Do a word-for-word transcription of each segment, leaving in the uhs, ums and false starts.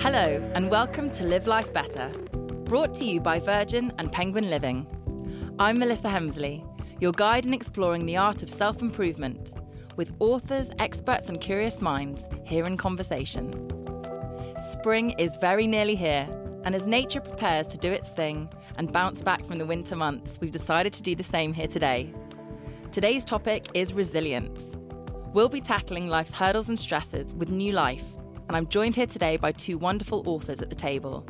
Hello and welcome to Live Life Better, brought to you by Virgin and Penguin Living. I'm Melissa Hemsley, your guide in exploring the art of self-improvement, with authors, experts and curious minds here in conversation. Spring is very nearly here, and as nature prepares to do its thing and bounce back from the winter months, we've decided to do the same here today. Today's topic is resilience. We'll be tackling life's hurdles and stresses with new life, and I'm joined here today by two wonderful authors at the table.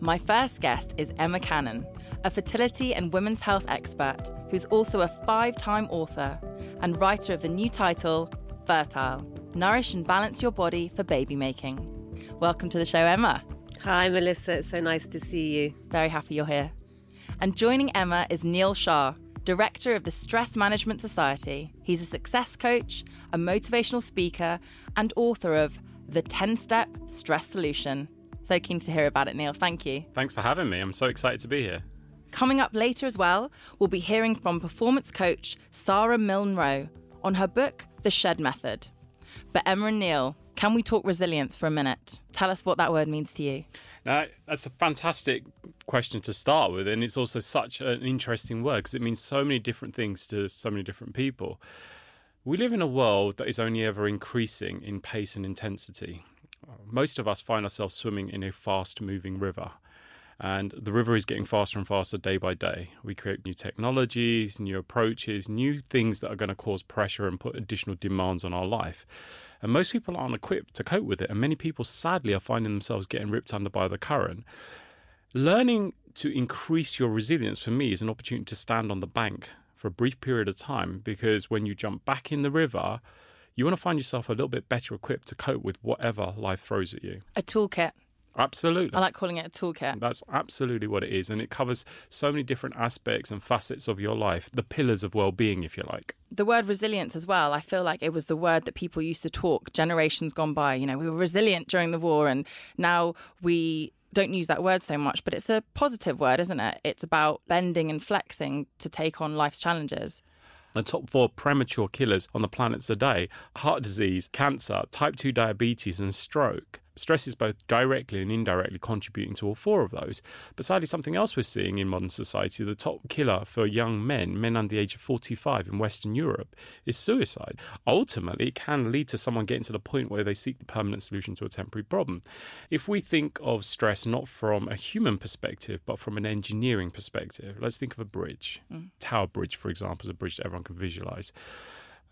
My first guest is Emma Cannon, a fertility and women's health expert who's also a five-time author and writer of the new title, Fertile, Nourish and Balance Your Body for Baby Making. Welcome to the show, Emma. Hi, Melissa. It's so nice to see you. Very happy you're here. And joining Emma is Neil Shah, Director of the Stress Management Society. He's a success coach, a motivational speaker, and author of The ten-Step Stress Solution. So keen to hear about it, Neil. Thank you. Thanks for having me. I'm so excited to be here. Coming up later as well, we'll be hearing from performance coach Sara Milne Rowe on her book, The Shed Method. But Emma and Neil, can we talk resilience for a minute? Tell us what that word means to you. Now, that's a fantastic question to start with, and it's also such an interesting word because it means so many different things to so many different people. We live in a world that is only ever increasing in pace and intensity. Most of us find ourselves swimming in a fast-moving river, and the river is getting faster and faster day by day. We create new technologies, new approaches, new things that are going to cause pressure and put additional demands on our life. And most people aren't equipped to cope with it, and many people, sadly, are finding themselves getting ripped under by the current. Learning to increase your resilience, for me, is an opportunity to stand on the bank for a brief period of time, because when you jump back in the river, you want to find yourself a little bit better equipped to cope with whatever life throws at you. A toolkit. Absolutely. I like calling it a toolkit. That's absolutely what it is. And it covers so many different aspects and facets of your life, the pillars of well-being, if you like. The word resilience as well, I feel like it was the word that people used to talk generations gone by. You know, we were resilient during the war, and now we don't use that word so much, but it's a positive word, isn't it? It's about bending and flexing to take on life's challenges. The top four premature killers on the planet today: heart disease, cancer, type two diabetes and stroke. Stress is both directly and indirectly contributing to all four of those. But sadly, something else we're seeing in modern society, the top killer for young men, men under the age of forty-five in Western Europe, is suicide. Ultimately, it can lead to someone getting to the point where they seek the permanent solution to a temporary problem. If we think of stress not from a human perspective, but from an engineering perspective, let's think of a bridge. Mm. Tower Bridge, for example, is a bridge that everyone can visualise.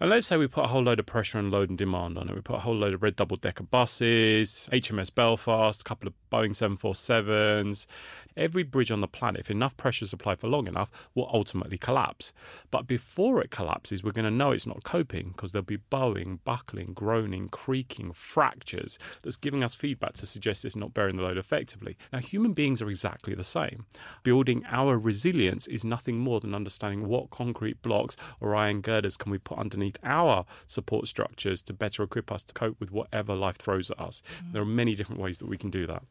And let's say we put a whole load of pressure and load and demand on it. We put a whole load of red double-decker buses, H M S Belfast, a couple of Boeing seven forty-sevens. Every bridge on the planet, if enough pressure is applied for long enough, will ultimately collapse. But before it collapses, we're going to know it's not coping, because there'll be bowing, buckling, groaning, creaking, fractures that's giving us feedback to suggest it's not bearing the load effectively. Now, human beings are exactly the same. Building our resilience is nothing more than understanding what concrete blocks or iron girders can we put underneath our support structures to better equip us to cope with whatever life throws at us. Mm. There are many different ways that we can do that.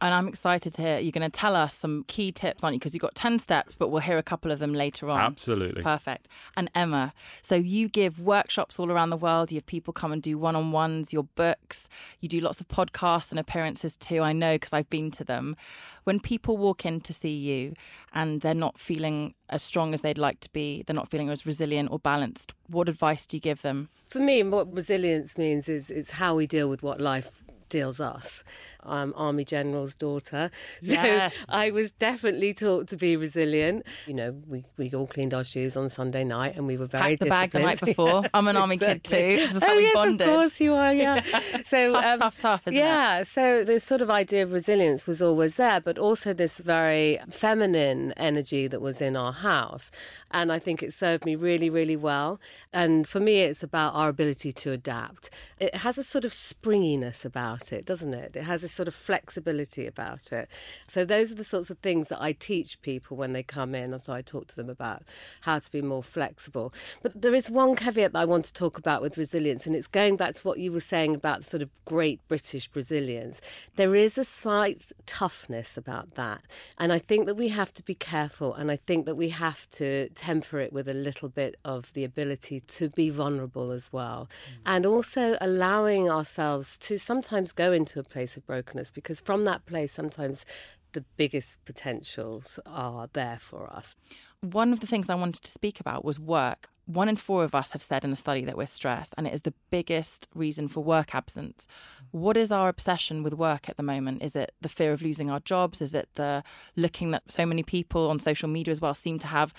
And I'm excited to hear you're going to tell us some key tips, aren't you? Because you've got ten steps, but we'll hear a couple of them later on. Absolutely. Perfect. And Emma, so you give workshops all around the world. You have people come and do one-on-ones, your books. You do lots of podcasts and appearances too, I know, because I've been to them. When people walk in to see you and they're not feeling as strong as they'd like to be, they're not feeling as resilient or balanced, what advice do you give them? For me, what resilience means is it's how we deal with what life deals us. I'm Army General's daughter. So yes. I was definitely taught to be resilient. You know, we, we all cleaned our shoes on Sunday night and we were very disciplined. Packed the bag the night before. Yeah, I'm an Army exactly. kid too. Oh, yes, bonded. Of course you are, yeah. So, tough, um, tough, tough, isn't yeah, it? Yeah, so the sort of idea of resilience was always there, but also this very feminine energy that was in our house. And I think it served me really, really well. And for me, it's about our ability to adapt. It has a sort of springiness about it, doesn't it? It has a sort of flexibility about it. So those are the sorts of things that I teach people when they come in. So I talk to them about how to be more flexible. But there is one caveat that I want to talk about with resilience, and it's going back to what you were saying about sort of great British resilience. There is a slight toughness about that. And I think that we have to be careful, and I think that we have to temper it with a little bit of the ability to be vulnerable as well. Mm-hmm. And also allowing ourselves to sometimes go into a place of brokenness, because from that place sometimes the biggest potentials are there for us. One of the things I wanted to speak about was work. One in four of us have said in a study that we're stressed, and it is the biggest reason for work absence. What is our obsession with work at the moment? Is it the fear of losing our jobs? Is it the looking that so many people on social media as well seem to have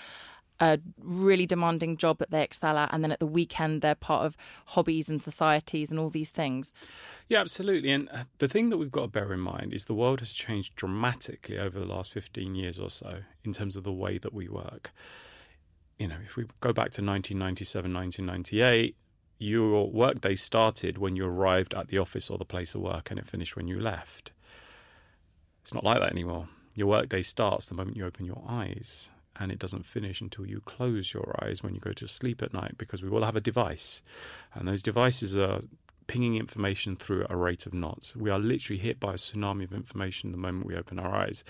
a really demanding job that they excel at, and then at the weekend they're part of hobbies and societies and all these things? Yeah, absolutely. And the thing that we've got to bear in mind is the world has changed dramatically over the last fifteen years or so in terms of the way that we work. You know, if we go back to nineteen ninety-seven, nineteen ninety-eight, your workday started when you arrived at the office or the place of work, and it finished when you left. It's not like that anymore. Your workday starts the moment you open your eyes, and it doesn't finish until you close your eyes when you go to sleep at night, because we all have a device, and those devices are pinging information through at a rate of knots. We are literally hit by a tsunami of information the moment we open our eyes.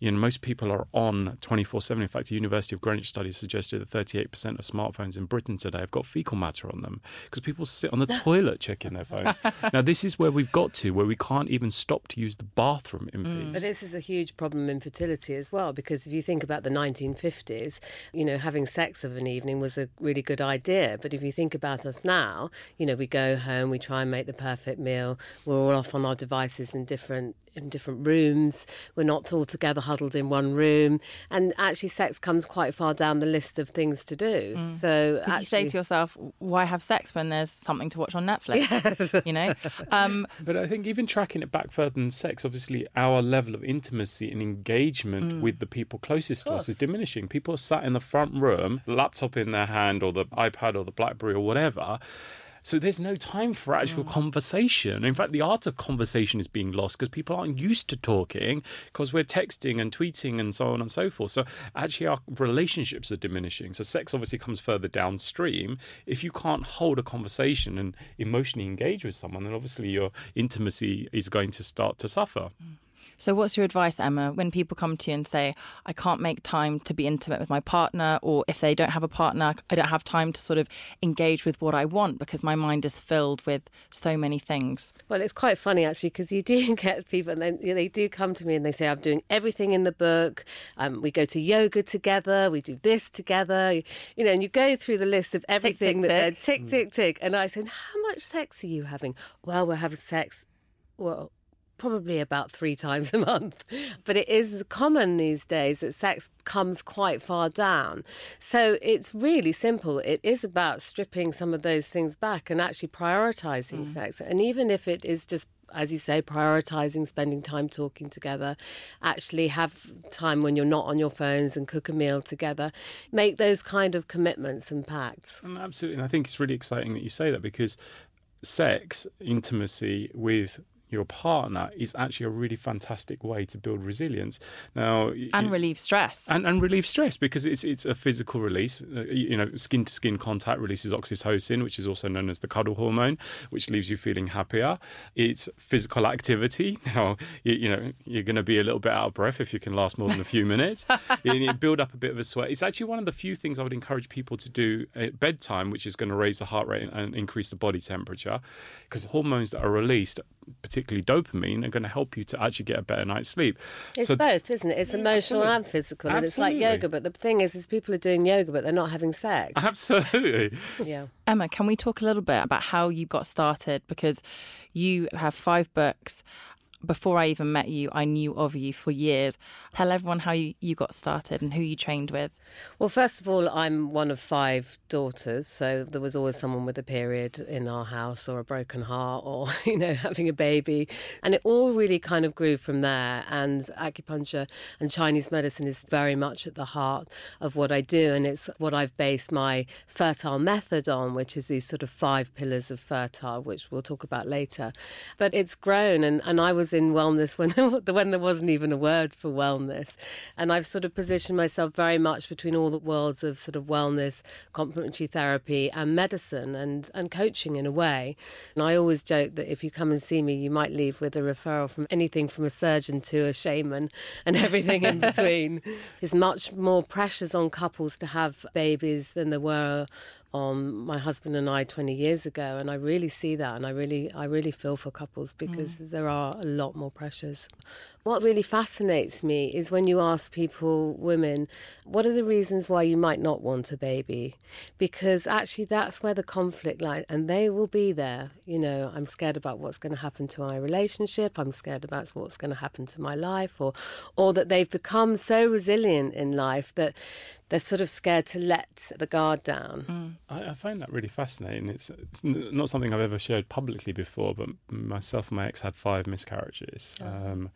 You know, most people are on twenty-four seven. In fact, the University of Greenwich study suggested that thirty-eight percent of smartphones in Britain today have got fecal matter on them, because people sit on the toilet checking their phones. Now, this is where we've got to, where we can't even stop to use the bathroom in mm. peace. But this is a huge problem in fertility as well, because if you think about the nineteen fifties, you know, having sex of an evening was a really good idea. But if you think about us now, you know, we go home, we try and make the perfect meal, we're all off on our devices in different in different rooms, we're not all together huddled in one room, and actually sex comes quite far down the list of things to do. Mm. So actually, you say to yourself, why have sex when there's something to watch on Netflix? Yes. You know? Um, but I think even tracking it back further than sex, obviously our level of intimacy and engagement mm. with the people closest to us is diminishing. People are sat in the front room, laptop in their hand or the iPad or the BlackBerry or whatever. So there's no time for actual mm. conversation. In fact, the art of conversation is being lost because people aren't used to talking, because we're texting and tweeting and so on and so forth. So actually our relationships are diminishing. So sex obviously comes further downstream. If you can't hold a conversation and emotionally engage with someone, then obviously your intimacy is going to start to suffer. Mm. So what's your advice, Emma, when people come to you and say, I can't make time to be intimate with my partner, or if they don't have a partner, I don't have time to sort of engage with what I want because my mind is filled with so many things? Well, it's quite funny, actually, because you do get people, and then they do come to me and they say, I'm doing everything in the book. Um, we go to yoga together. We do this together. You know, and you go through the list of everything tick, tick, that tick. they're tick, tick, tick. And I said, how much sex are you having? Well, we're having sex. Well, probably about three times a month. But it is common these days that sex comes quite far down. So it's really simple. It is about stripping some of those things back and actually prioritising mm. sex. And even if it is just, as you say, prioritising, spending time talking together, actually have time when you're not on your phones and cook a meal together. Make those kind of commitments and pacts. Um, absolutely. And I think it's really exciting that you say that, because sex, intimacy with your partner is actually a really fantastic way to build resilience. Now, and relieve stress. And, and relieve stress, because it's it's a physical release. Uh, you know, skin-to-skin contact releases oxytocin, which is also known as the cuddle hormone, which leaves you feeling happier. It's physical activity. Now, you, you know, you're going to be a little bit out of breath if you can last more than a few minutes. You, you build up a bit of a sweat. It's actually one of the few things I would encourage people to do at bedtime, which is going to raise the heart rate and, and increase the body temperature, because hormones that are released, particularly particularly dopamine, are going to help you to actually get a better night's sleep. It's so, both, isn't it? It's yeah, emotional absolutely. and physical. Absolutely. And it's like yoga. But the thing is, is people are doing yoga, but they're not having sex. Absolutely. Yeah. Emma, can we talk a little bit about how you got started? Because you have five books. Before I even met you, I knew of you for years. Tell everyone how you, you got started and who you trained with. Well, first of all, I'm one of five daughters, so there was always someone with a period in our house or a broken heart or, you know, having a baby. And it all really kind of grew from there. And acupuncture and Chinese medicine is very much at the heart of what I do. And it's what I've based my fertile method on, which is these sort of five pillars of fertile, which we'll talk about later. But it's grown, and, and I was in wellness when, when there wasn't even a word for wellness. And I've sort of positioned myself very much between all the worlds of sort of wellness, complementary therapy and medicine and, and coaching in a way. And I always joke that if you come and see me, you might leave with a referral from anything from a surgeon to a shaman and everything in between. There's much more pressures on couples to have babies than there were on my husband and I twenty years ago, and I really see that, and I really I really feel for couples because mm. there are a lot more pressures. What really fascinates me is when you ask people, women, what are the reasons why you might not want a baby? Because actually that's where the conflict lies, and they will be there. You know, I'm scared about what's going to happen to my relationship, I'm scared about what's going to happen to my life, or or that they've become so resilient in life that they're sort of scared to let the guard down. Mm. I, I find that really fascinating. It's, it's not something I've ever shared publicly before, but myself and my ex had five miscarriages. Oh. Um,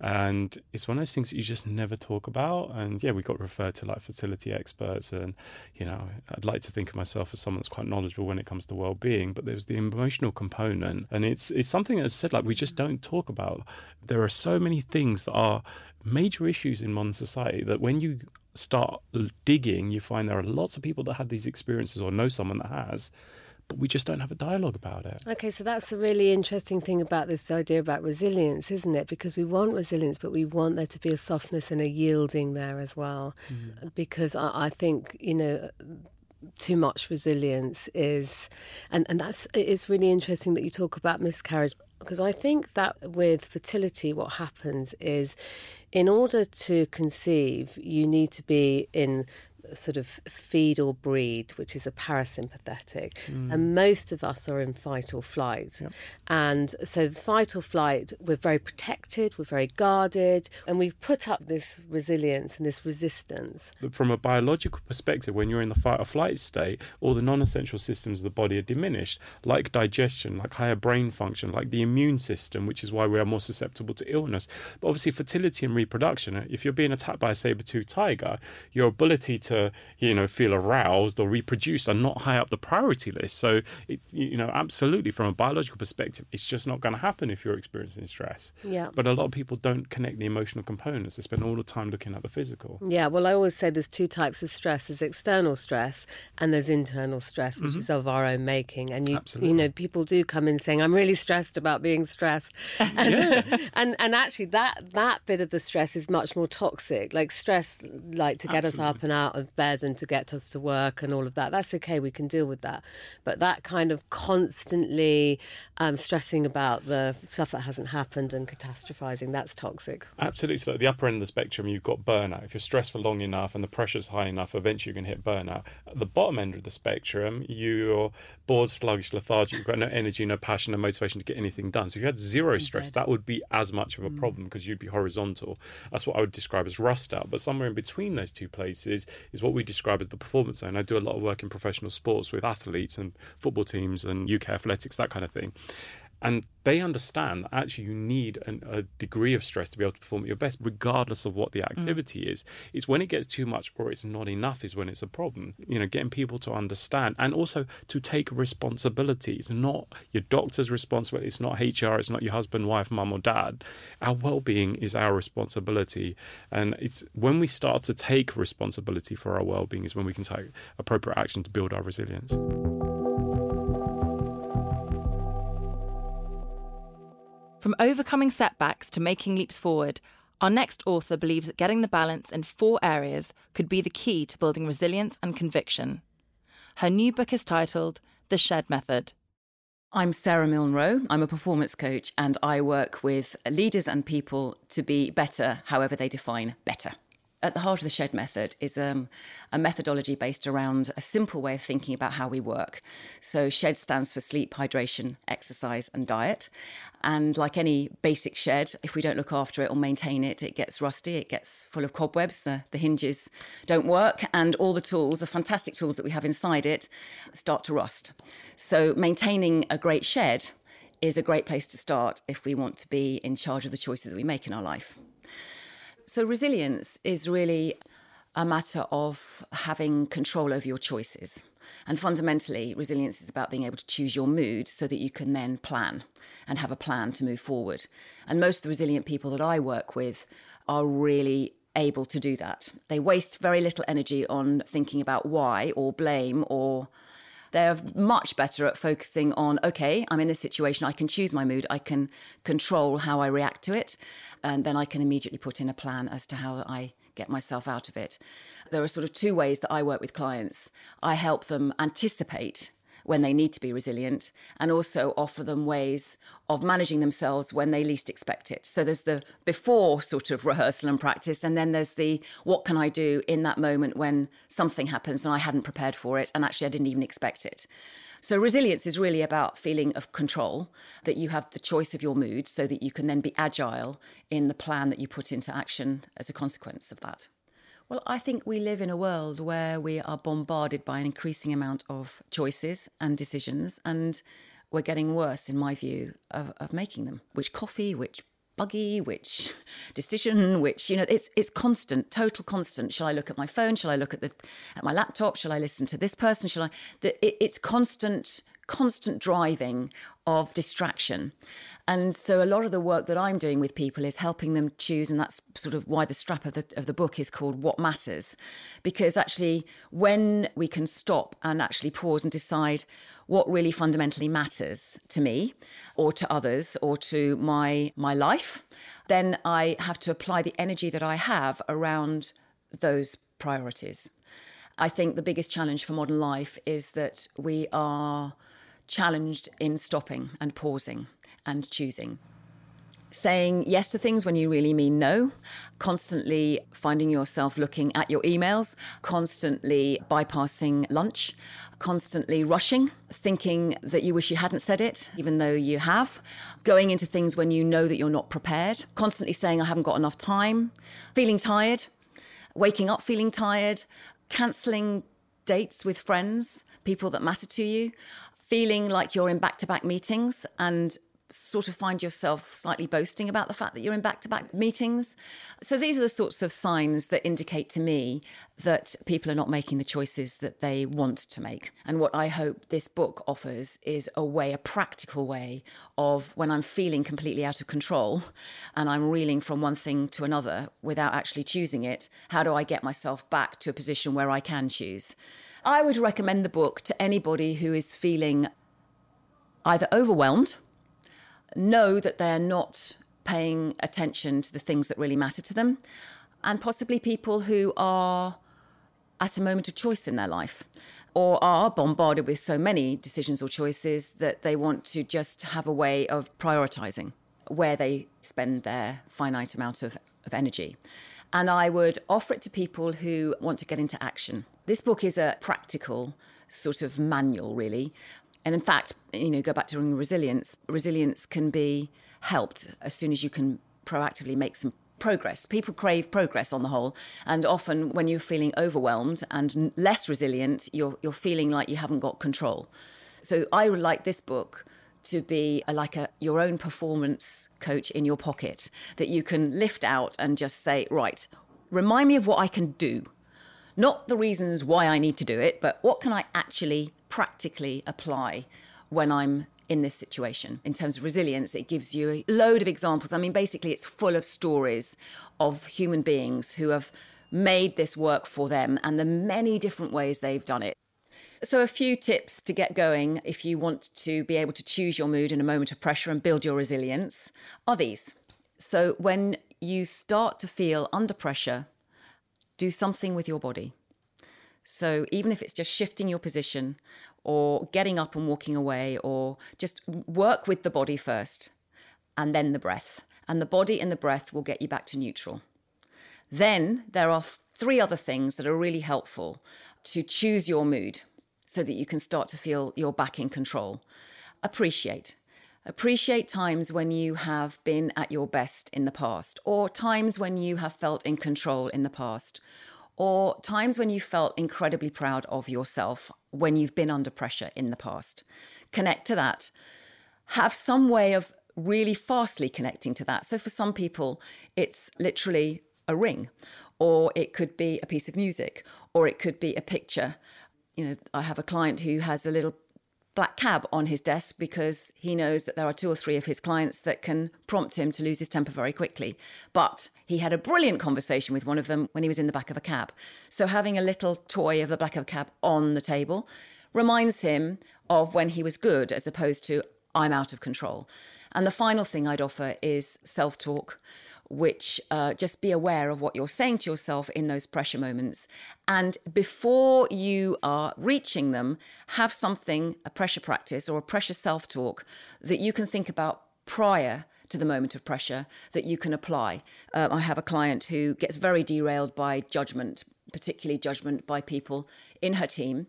and it's one of those things that you just never talk about. And yeah, we got referred to like fertility experts, and, you know, I'd like to think of myself as someone that's quite knowledgeable when it comes to well-being, but there's the emotional component. And it's, it's something that's said, like, we just don't talk about. There are so many things that are major issues in modern society that when you start digging, you find there are lots of people that had these experiences or know someone that has, but we just don't have a dialogue about it. Okay, so that's a really interesting thing about this idea about resilience, isn't it? Because we want resilience, but we want there to be a softness and a yielding there as well. Mm. Because I, I think, you know, too much resilience is, and, and that's, it's really interesting that you talk about miscarriage, because I think that with fertility, what happens is, in order to conceive, you need to be in sort of feed or breed, which is a parasympathetic. Mm. And most of us are in fight or flight. Yep. And so the fight or flight, we're very protected, we're very guarded, and we put up this resilience and this resistance. But from a biological perspective, when you're in the fight or flight state, all the non-essential systems of the body are diminished, like digestion, like higher brain function, like the immune system, which is why we are more susceptible to illness. But obviously fertility and reproduction, if you're being attacked by a saber-toothed tiger, your ability to To, you know, feel aroused or reproduce are not high up the priority list. So, it, you know, absolutely from a biological perspective, it's just not going to happen if you're experiencing stress. Yeah. But a lot of people don't connect the emotional components. They spend all the time looking at the physical. Yeah, well, I always say there's two types of stress. There's external stress and there's internal stress, which mm-hmm. is of our own making. And, you absolutely. you know, people do come in saying, I'm really stressed about being stressed. And, yeah. and, and actually that, that bit of the stress is much more toxic. Like stress, like to get absolutely. us up and out of bed and to get us to work and all of that. That's okay, we can deal with that. But that kind of constantly um, stressing about the stuff that hasn't happened and catastrophizing, that's toxic. Absolutely. So at the upper end of the spectrum, you've got burnout. If you're stressed for long enough and the pressure's high enough, eventually you're going to hit burnout. At the bottom end of the spectrum, you're bored, sluggish, lethargic, you've got no energy, no passion, no motivation to get anything done. So if you had zero stress, that would be as much of a problem because you'd be horizontal. That's what I would describe as rust out. But somewhere in between those two places is what we describe as the performance zone. I do a lot of work in professional sports with athletes and football teams and U K athletics, that kind of thing. And they understand that actually you need an, a degree of stress to be able to perform at your best, regardless of what the activity mm. is. It's when it gets too much or it's not enough is when it's a problem. You know, getting people to understand and also to take responsibility. It's not your doctor's responsibility. It's not H R. It's not your husband, wife, mum or dad. Our well-being is our responsibility. And it's when we start to take responsibility for our well-being is when we can take appropriate action to build our resilience. From overcoming setbacks to making leaps forward, our next author believes that getting the balance in four areas could be the key to building resilience and conviction. Her new book is titled The Shed Method. I'm Sara Milne Rowe. I'm a performance coach and I work with leaders and people to be better, however they define better. At the heart of the Shed Method is um, a methodology based around a simple way of thinking about how we work. So SHED stands for sleep, hydration, exercise and diet. And like any basic shed, if we don't look after it or maintain it, it gets rusty, it gets full of cobwebs, the, the hinges don't work, and all the tools, the fantastic tools that we have inside it, start to rust. So maintaining a great shed is a great place to start if we want to be in charge of the choices that we make in our life. So resilience is really a matter of having control over your choices. And fundamentally, resilience is about being able to choose your mood so that you can then plan and have a plan to move forward. And most of the resilient people that I work with are really able to do that. They waste very little energy on thinking about why or blame, or they're much better at focusing on, okay, I'm in this situation, I can choose my mood, I can control how I react to it, and then I can immediately put in a plan as to how I get myself out of it. There are sort of two ways that I work with clients. I help them anticipate when they need to be resilient, and also offer them ways of managing themselves when they least expect it. So there's the before sort of rehearsal and practice, and then there's the what can I do in that moment when something happens and I hadn't prepared for it, and actually I didn't even expect it. So resilience is really about feeling of control, that you have the choice of your mood so that you can then be agile in the plan that you put into action as a consequence of that. Well, I think we live in a world where we are bombarded by an increasing amount of choices and decisions, and we're getting worse, in my view, of, of making them. Which coffee, which buggy, which decision, which, you know, it's it's constant, total constant. Shall I look at my phone? Shall I look at the at my laptop? Shall I listen to this person? Shall I? The, it, it's constant, constant driving of distraction. And so a lot of the work that I'm doing with people is helping them choose, and that's sort of why the strap of the, of the book is called What Matters, because actually when we can stop and actually pause and decide what really fundamentally matters to me or to others or to my my life, then I have to apply the energy that I have around those priorities. I think the biggest challenge for modern life is that we are challenged in stopping and pausing and choosing. Saying yes to things when you really mean no, constantly finding yourself looking at your emails, constantly bypassing lunch, constantly rushing, thinking that you wish you hadn't said it, even though you have, going into things when you know that you're not prepared, constantly saying I haven't got enough time, feeling tired, waking up feeling tired, cancelling dates with friends, people that matter to you, feeling like you're in back-to-back meetings and sort of find yourself slightly boasting about the fact that you're in back-to-back meetings. So these are the sorts of signs that indicate to me that people are not making the choices that they want to make. And what I hope this book offers is a way, a practical way of when I'm feeling completely out of control and I'm reeling from one thing to another without actually choosing it, how do I get myself back to a position where I can choose? I would recommend the book to anybody who is feeling either overwhelmed, know that they're not paying attention to the things that really matter to them, and possibly people who are at a moment of choice in their life or are bombarded with so many decisions or choices that they want to just have a way of prioritising where they spend their finite amount of, of energy. And I would offer it to people who want to get into action. This book is a practical sort of manual, really. And in fact, you know, go back to resilience, resilience can be helped as soon as you can proactively make some progress. People crave progress on the whole. And often when you're feeling overwhelmed and less resilient, you're you're feeling like you haven't got control. So I would like this book to be a, like a your own performance coach in your pocket that you can lift out and just say, right, remind me of what I can do. Not the reasons why I need to do it, but what can I actually practically apply when I'm in this situation? In terms of resilience, it gives you a load of examples. I mean, basically, it's full of stories of human beings who have made this work for them and the many different ways they've done it. So a few tips to get going if you want to be able to choose your mood in a moment of pressure and build your resilience are these. So when you start to feel under pressure, do something with your body. So even if it's just shifting your position or getting up and walking away, or just work with the body first and then the breath. And the body and the breath will get you back to neutral. Then there are three other things that are really helpful to choose your mood so that you can start to feel you're back in control. Appreciate. Appreciate times when you have been at your best in the past, or times when you have felt in control in the past, or times when you felt incredibly proud of yourself when you've been under pressure in the past. Connect to that. Have some way of really fastly connecting to that. So for some people, it's literally a ring, or it could be a piece of music, or it could be a picture. You know, I have a client who has a little black cab on his desk because he knows that there are two or three of his clients that can prompt him to lose his temper very quickly. But he had a brilliant conversation with one of them when he was in the back of a cab. So having a little toy of the back of a cab on the table reminds him of when he was good, as opposed to I'm out of control. And the final thing I'd offer is self-talk, which uh, just be aware of what you're saying to yourself in those pressure moments. And before you are reaching them, have something, a pressure practice or a pressure self-talk that you can think about prior to the moment of pressure that you can apply. Um, I have a client who gets very derailed by judgment, particularly judgment by people in her team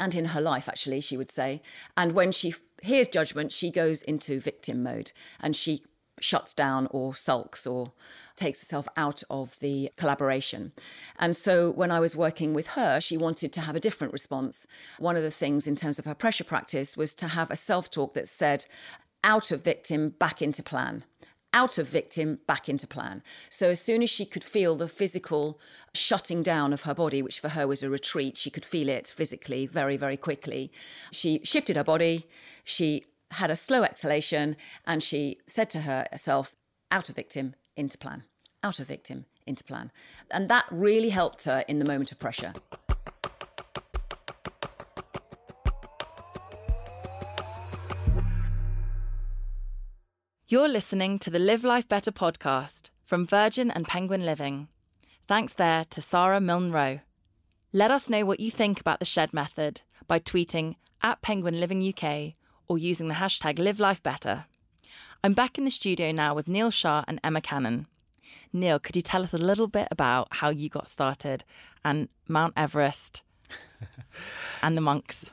and in her life, actually, she would say. And when she hears judgment, she goes into victim mode and she shuts down or sulks or takes herself out of the collaboration. And so when I was working with her, she wanted to have a different response. One of the things in terms of her pressure practice was to have a self-talk that said, out of victim, back into plan. Out of victim, back into plan. So as soon as she could feel the physical shutting down of her body, which for her was a retreat, she could feel it physically very, very quickly. She shifted her body. She had a slow exhalation, and she said to herself, out of victim, into plan, out of victim, into plan. And that really helped her in the moment of pressure. You're listening to the Live Life Better podcast from Virgin and Penguin Living. Thanks there to Sara Milne Rowe. Let us know what you think about the Shed Method by tweeting at Penguin Living U K or using the hashtag LiveLifeBetter. I'm back in the studio now with Neil Shah and Emma Cannon. Neil, could you tell us a little bit about how you got started and Mount Everest and the monks?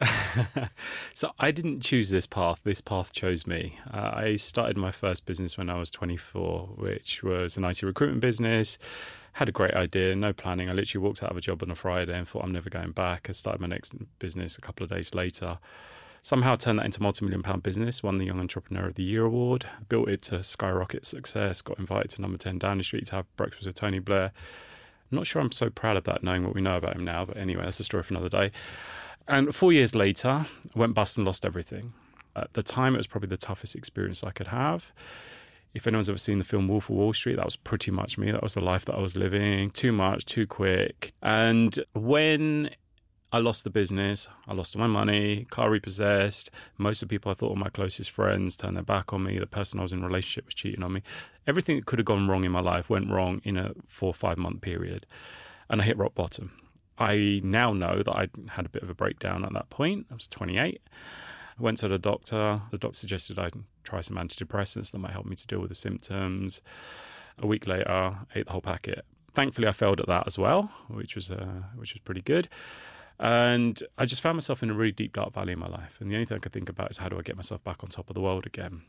So I didn't choose this path. This path chose me. Uh, I started my first business when I was twenty-four, which was an I T recruitment business. Had a great idea, no planning. I literally walked out of a job on a Friday and thought, I'm never going back. I started my next business a couple of days later. Somehow turned that into a multi-million pound business, won the Young Entrepreneur of the Year award, built it to skyrocket success, got invited to number ten Downing Street to have breakfast with Tony Blair. I'm not sure I'm so proud of that, knowing what we know about him now, but anyway, that's a story for another day. And four years later, I went bust and lost everything. At the time, it was probably the toughest experience I could have. If anyone's ever seen the film Wolf of Wall Street, that was pretty much me. That was the life that I was living. Too much, too quick. And when I lost the business, I lost all my money, car repossessed. Most of the people I thought were my closest friends turned their back on me. The person I was in a relationship was cheating on me. Everything that could have gone wrong in my life went wrong in a four or five month period. And I hit rock bottom. I now know that I had a bit of a breakdown at that point. I was twenty-eight. I went to the doctor. The doctor suggested I try some antidepressants that might help me to deal with the symptoms. A week later, I ate the whole packet. Thankfully, I failed at that as well, which was uh, which was pretty good. And I just found myself in a really deep, dark valley in my life. And the only thing I could think about is, how do I get myself back on top of the world again?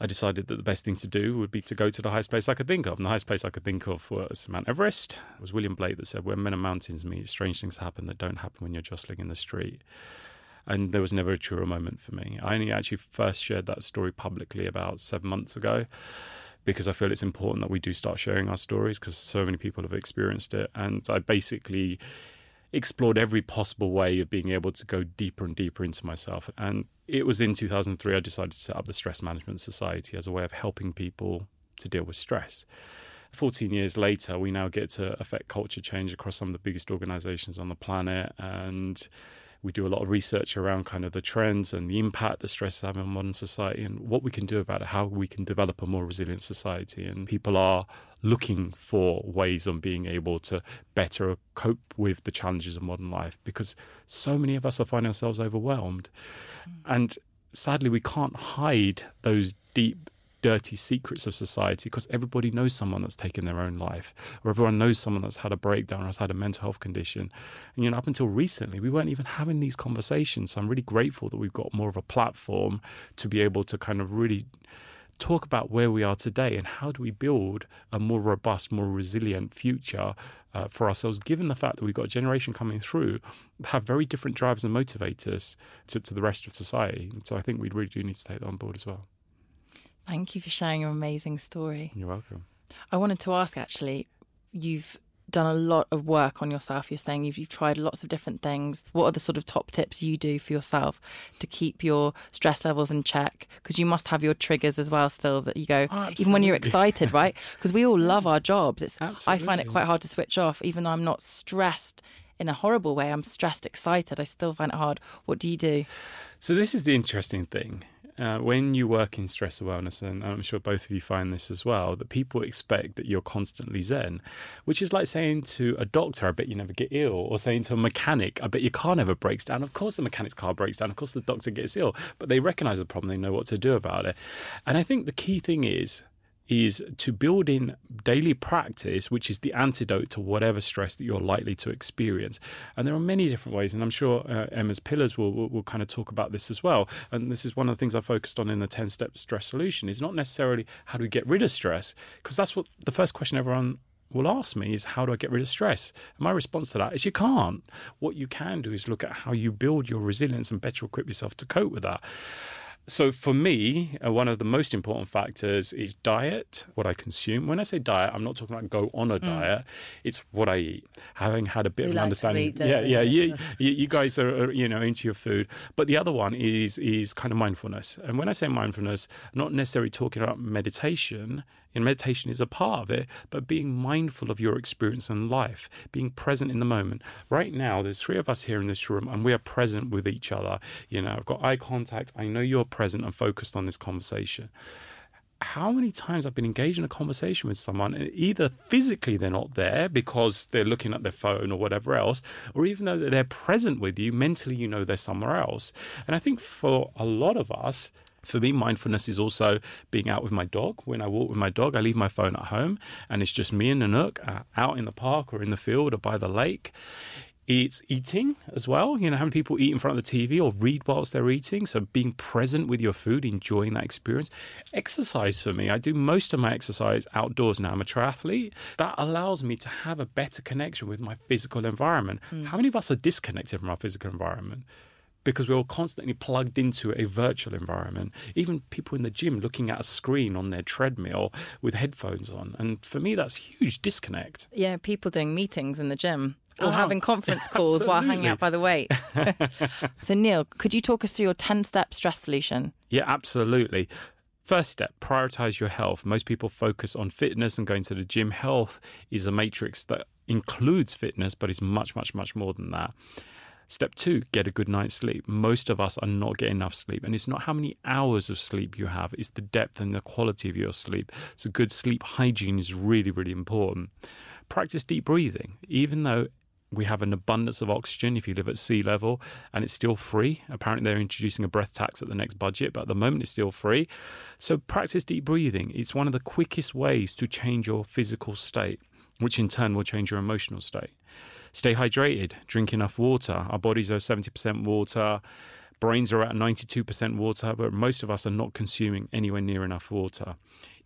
I decided that the best thing to do would be to go to the highest place I could think of. And the highest place I could think of was Mount Everest. It was William Blake that said, when men and mountains meet, strange things happen that don't happen when you're jostling in the street. And there was never a truer moment for me. I only actually first shared that story publicly about seven months ago, because I feel it's important that we do start sharing our stories, because so many people have experienced it. And I basically explored every possible way of being able to go deeper and deeper into myself. And it was in two thousand three I decided to set up the Stress Management Society as a way of helping people to deal with stress. fourteen years later, we now get to affect culture change across some of the biggest organizations on the planet. And We do a lot of research around kind of the trends and the impact that stress is having on modern society and what we can do about it, how we can develop a more resilient society. And people are looking for ways on being able to better cope with the challenges of modern life, because so many of us are finding ourselves overwhelmed. Mm. And sadly, we can't hide those deep, dirty secrets of society, because everybody knows someone that's taken their own life, or everyone knows someone that's had a breakdown or has had a mental health condition. And, you know, up until recently, we weren't even having these conversations. So I'm really grateful that we've got more of a platform to be able to kind of really talk about where we are today and how do we build a more robust, more resilient future uh, for ourselves, given the fact that we've got a generation coming through that have very different drives and motivators to, to the rest of society. So I think we really do need to take that on board as well. Thank you for sharing your amazing story. You're welcome. I wanted to ask, actually, you've done a lot of work on yourself. You're saying you've, you've tried lots of different things. What are the sort of top tips you do for yourself to keep your stress levels in check? Because you must have your triggers as well still that you go, oh, even when you're excited, right? Because we all love our jobs. It's absolutely. I find it quite hard to switch off, even though I'm not stressed in a horrible way. I'm stressed, excited. I still find it hard. What do you do? So this is the interesting thing. Uh, when you work in stress awareness, and I'm sure both of you find this as well, that people expect that you're constantly zen, which is like saying to a doctor, I bet you never get ill, or saying to a mechanic, I bet your car never breaks down. Of course the mechanic's car breaks down. Of course the doctor gets ill. But they recognise the problem. They know what to do about it. And I think the key thing is, is to build in daily practice, which is the antidote to whatever stress that you're likely to experience. And there are many different ways, and I'm sure uh, Emma's pillars will, will, will kind of talk about this as well. And this is one of the things I focused on in the ten-step stress solution, is not necessarily how do we get rid of stress, because that's what the first question everyone will ask me is, how do I get rid of stress? And my response to that is, you can't. What you can do is look at how you build your resilience and better equip yourself to cope with that. So for me, uh, one of the most important factors is diet, what I consume. When I say diet, I'm not talking about go on a mm. diet. It's what I eat. Having had a bit we of an like understanding. Eat, yeah, yeah. You, you, you guys are, you know, into your food. But the other one is is kind of mindfulness. And when I say mindfulness, I'm not necessarily talking about meditation. And meditation is a part of it, but being mindful of your experience in life, being present in the moment. Right now, there's three of us here in this room, and we are present with each other. You know, I've got eye contact. I know you're present and focused on this conversation. How many times I've been engaged in a conversation with someone, and either physically they're not there because they're looking at their phone or whatever else, or even though they're present with you, mentally you know they're somewhere else. And I think for a lot of us, for me, mindfulness is also being out with my dog. When I walk with my dog, I leave my phone at home and it's just me and Nanook uh, out in the park or in the field or by the lake. It's eating as well, you know, having people eat in front of the T V or read whilst they're eating. So being present with your food, enjoying that experience. Exercise for me, I do most of my exercise outdoors now. I'm a triathlete. That allows me to have a better connection with my physical environment. Mm. How many of us are disconnected from our physical environment? Because we're all constantly plugged into a virtual environment. Even people in the gym looking at a screen on their treadmill with headphones on. And for me, that's a huge disconnect. Yeah, people doing meetings in the gym or oh, having conference calls absolutely. While hanging out by the way. So, Neil, could you talk us through your ten-step stress solution? Yeah, absolutely. First step, prioritize your health. Most people focus on fitness and going to the gym. Health is a matrix that includes fitness, but is much, much, much more than that. Step two, get a good night's sleep. Most of us are not getting enough sleep. And it's not how many hours of sleep you have. It's the depth and the quality of your sleep. So good sleep hygiene is really, really important. Practice deep breathing. Even though we have an abundance of oxygen if you live at sea level and it's still free. Apparently they're introducing a breath tax at the next budget, but at the moment it's still free. So practice deep breathing. It's one of the quickest ways to change your physical state, which in turn will change your emotional state. Stay hydrated, drink enough water. Our bodies are seventy percent water, brains are at ninety-two percent water, but most of us are not consuming anywhere near enough water.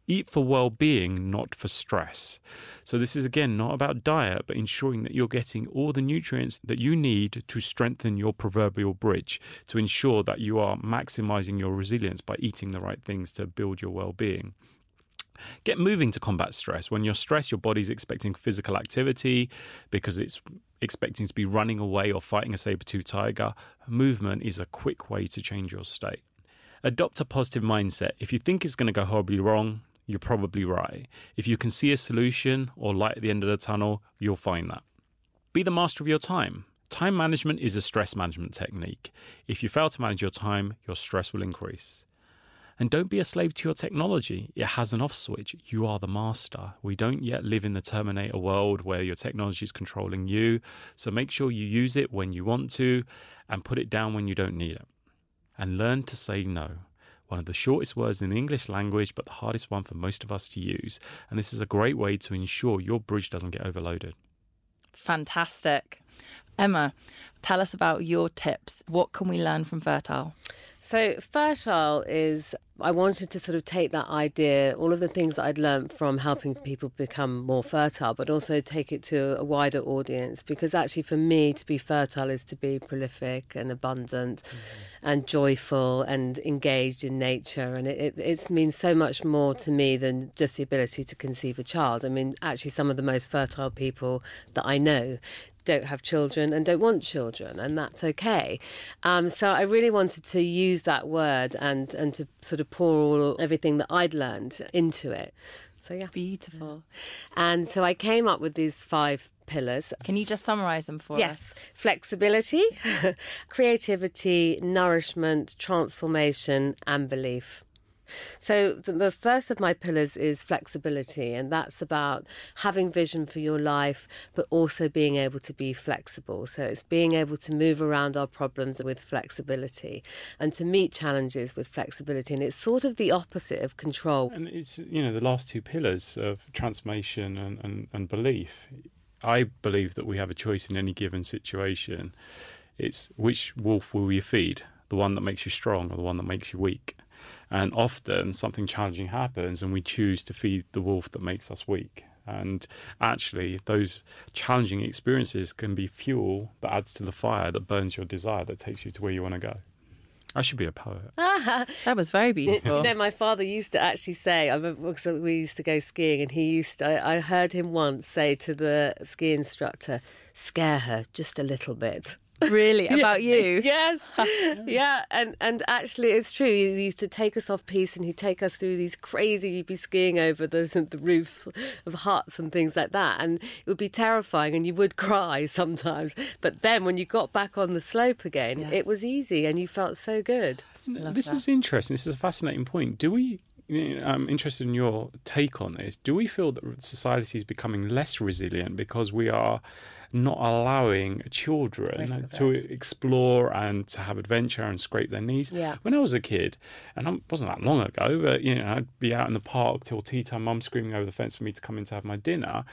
Eat for well-being, not for stress. So this is, again, not about diet, but ensuring that you're getting all the nutrients that you need to strengthen your proverbial bridge, to ensure that you are maximizing your resilience by eating the right things to build your well-being. Get moving to combat stress. When you're stressed, your body's expecting physical activity because it's expecting to be running away or fighting a saber-toothed tiger. Movement is a quick way to change your state. Adopt a positive mindset. If you think it's going to go horribly wrong, you're probably right. If you can see a solution or light at the end of the tunnel, you'll find that. Be the master of your time. Time management is a stress management technique. If you fail to manage your time, your stress will increase. And don't be a slave to your technology. It has an off switch. You are the master. We don't yet live in the Terminator world where your technology is controlling you. So make sure you use it when you want to and put it down when you don't need it. And learn to say no. One of the shortest words in the English language, but the hardest one for most of us to use. And this is a great way to ensure your bridge doesn't get overloaded. Fantastic. Emma, tell us about your tips. What can we learn from Fertile? So Fertile is, I wanted to sort of take that idea, all of the things that I'd learned from helping people become more fertile, but also take it to a wider audience, because actually for me to be fertile is to be prolific and abundant mm-hmm. and joyful and engaged in nature. And it, it, it means so much more to me than just the ability to conceive a child. I mean, actually some of the most fertile people that I know don't have children and don't want children, and that's okay. Um, so I really wanted to use that word and and to sort of pour all everything that I'd learned into it. So yeah, beautiful. And so I came up with these five pillars. Can you just summarise them for yes. us? Yes, flexibility, creativity, nourishment, transformation, and belief. So the first of my pillars is flexibility, and that's about having vision for your life, but also being able to be flexible. So it's being able to move around our problems with flexibility and to meet challenges with flexibility. And it's sort of the opposite of control. And it's, you know, the last two pillars of transformation and, and, and belief. I believe that we have a choice in any given situation. It's which wolf will you feed? The one that makes you strong or the one that makes you weak? And often something challenging happens and we choose to feed the wolf that makes us weak. And actually those challenging experiences can be fuel that adds to the fire that burns your desire, that takes you to where you want to go. I should be a poet. Ah, that was very beautiful. You know, my father used to actually say, I remember we used to go skiing, and he used to, I, I heard him once say to the ski instructor, scare her just a little bit. Really? About you? Yes. Yeah. And and actually, it's true. He used to take us off piece and he'd take us through these crazy, you'd be skiing over the, the roofs of huts and things like that. And it would be terrifying and you would cry sometimes. But then when you got back on the slope again, yes. it was easy and you felt so good. This is interesting. This is a fascinating point. Do we... I'm interested in your take on this. Do we feel that society is becoming less resilient because we are not allowing children to explore and to have adventure and scrape their knees? Yeah. When I was a kid, and it wasn't that long ago, but you know, I'd be out in the park till tea time, mum screaming over the fence for me to come in to have my dinner.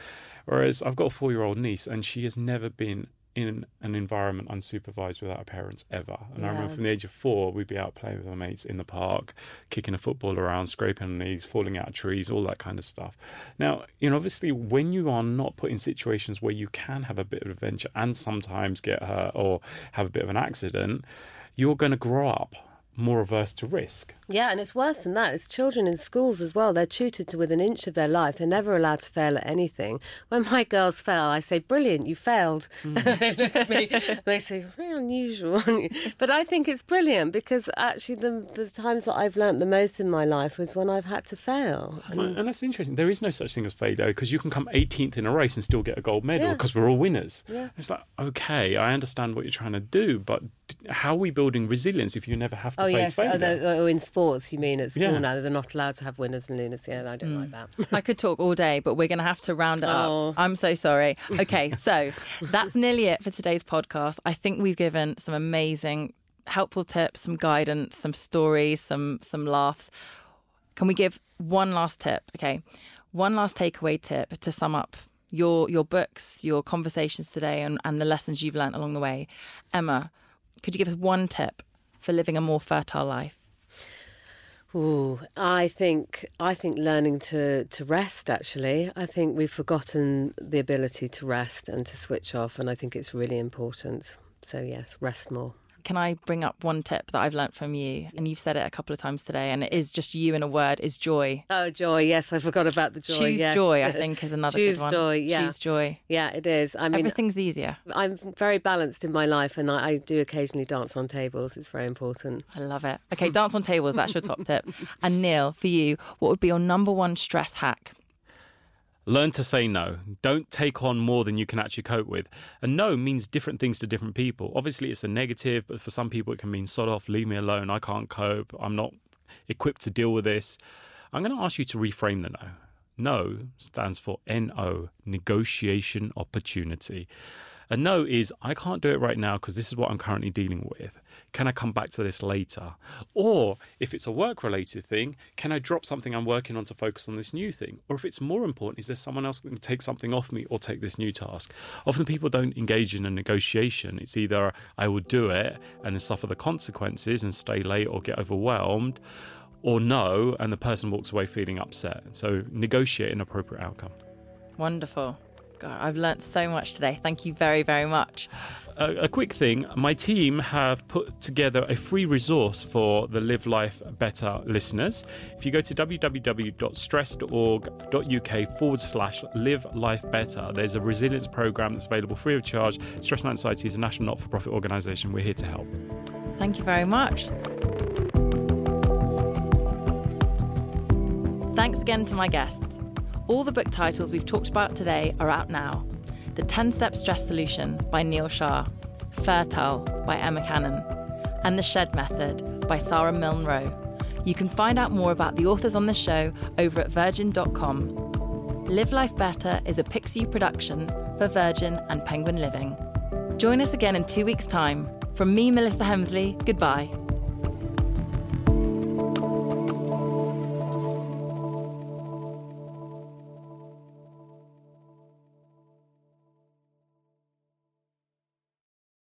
Whereas I've got a four-year-old niece and she has never been in an environment unsupervised without her parents ever. And yeah. I remember from the age of four, we'd be out playing with our mates in the park, kicking a football around, scraping on knees, falling out of trees, all that kind of stuff. Now, you know, obviously when you are not put in situations where you can have a bit of adventure and sometimes get hurt or have a bit of an accident, you're going to grow up more averse to risk. Yeah, and it's worse than that. It's children in schools as well. They're tutored to within an inch of their life. They're never allowed to fail at anything. When my girls fail, I say, brilliant, you failed. Mm. They say, very unusual, aren't you? But I think it's brilliant because actually the, the times that I've learnt the most in my life was when I've had to fail. And, and that's interesting. There is no such thing as failure because you can come eighteenth in a race and still get a gold medal because yeah. we're all winners. Yeah. It's like, okay, I understand what you're trying to do, but how are we building resilience if you never have to oh, face yes. failure? Oh, yes, oh, in sports, you mean at school yeah. now, they're not allowed to have winners and lunars. Yeah, I don't mm. like that. I could talk all day, but we're going to have to round it oh. up. I'm so sorry. Okay, so that's nearly it for today's podcast. I think we've given some amazing, helpful tips, some guidance, some stories, some some laughs. Can we give one last tip? Okay, one last takeaway tip to sum up your, your books, your conversations today and, and the lessons you've learned along the way. Emma, could you give us one tip for living a more fertile life? Ooh, I think I think learning to, to rest, actually. I think we've forgotten the ability to rest and to switch off, and I think it's really important. So, yes, rest more. Can I bring up one tip that I've learnt from you? And you've said it a couple of times today, and it is just you in a word, is joy. Oh, joy, yes, I forgot about the joy. Choose yes. joy, I think, is another Choose good one. Choose joy, yeah. Choose joy. Yeah, it is. I mean, everything's easier. I'm very balanced in my life, and I, I do occasionally dance on tables. It's very important. I love it. Okay, dance on tables, that's your top tip. And Neil, for you, what would be your number one stress hack? Learn to say no. Don't take on more than you can actually cope with. And no means different things to different people. Obviously, it's a negative, but for some people, it can mean sod off, leave me alone, I can't cope, I'm not equipped to deal with this. I'm going to ask you to reframe the no. No stands for N O, negotiation opportunity. A no is, I can't do it right now because this is what I'm currently dealing with. Can I come back to this later? Or if it's a work-related thing, can I drop something I'm working on to focus on this new thing? Or if it's more important, is there someone else that can take something off me or take this new task? Often people don't engage in a negotiation. It's either I will do it and then suffer the consequences and stay late or get overwhelmed, or no, and the person walks away feeling upset. So negotiate an appropriate outcome. Wonderful. God, I've learnt so much today. Thank you very, very much. A, a quick thing, my team have put together a free resource for the Live Life Better listeners. If you go to www.stress.org.uk forward slash Live Life Better, there's a resilience programme that's available free of charge. Stress Management Society is a national not-for-profit organisation. We're here to help. Thank you very much. Thanks again to my guests. All the book titles we've talked about today are out now. The ten-Step Stress Solution by Neil Shah, Fertile by Emma Cannon, and The Shed Method by Sara Milne Rowe. You can find out more about the authors on the show over at virgin dot com. Live Life Better is a Pixie production for Virgin and Penguin Living. Join us again in two weeks' time. From me, Melissa Hemsley, goodbye.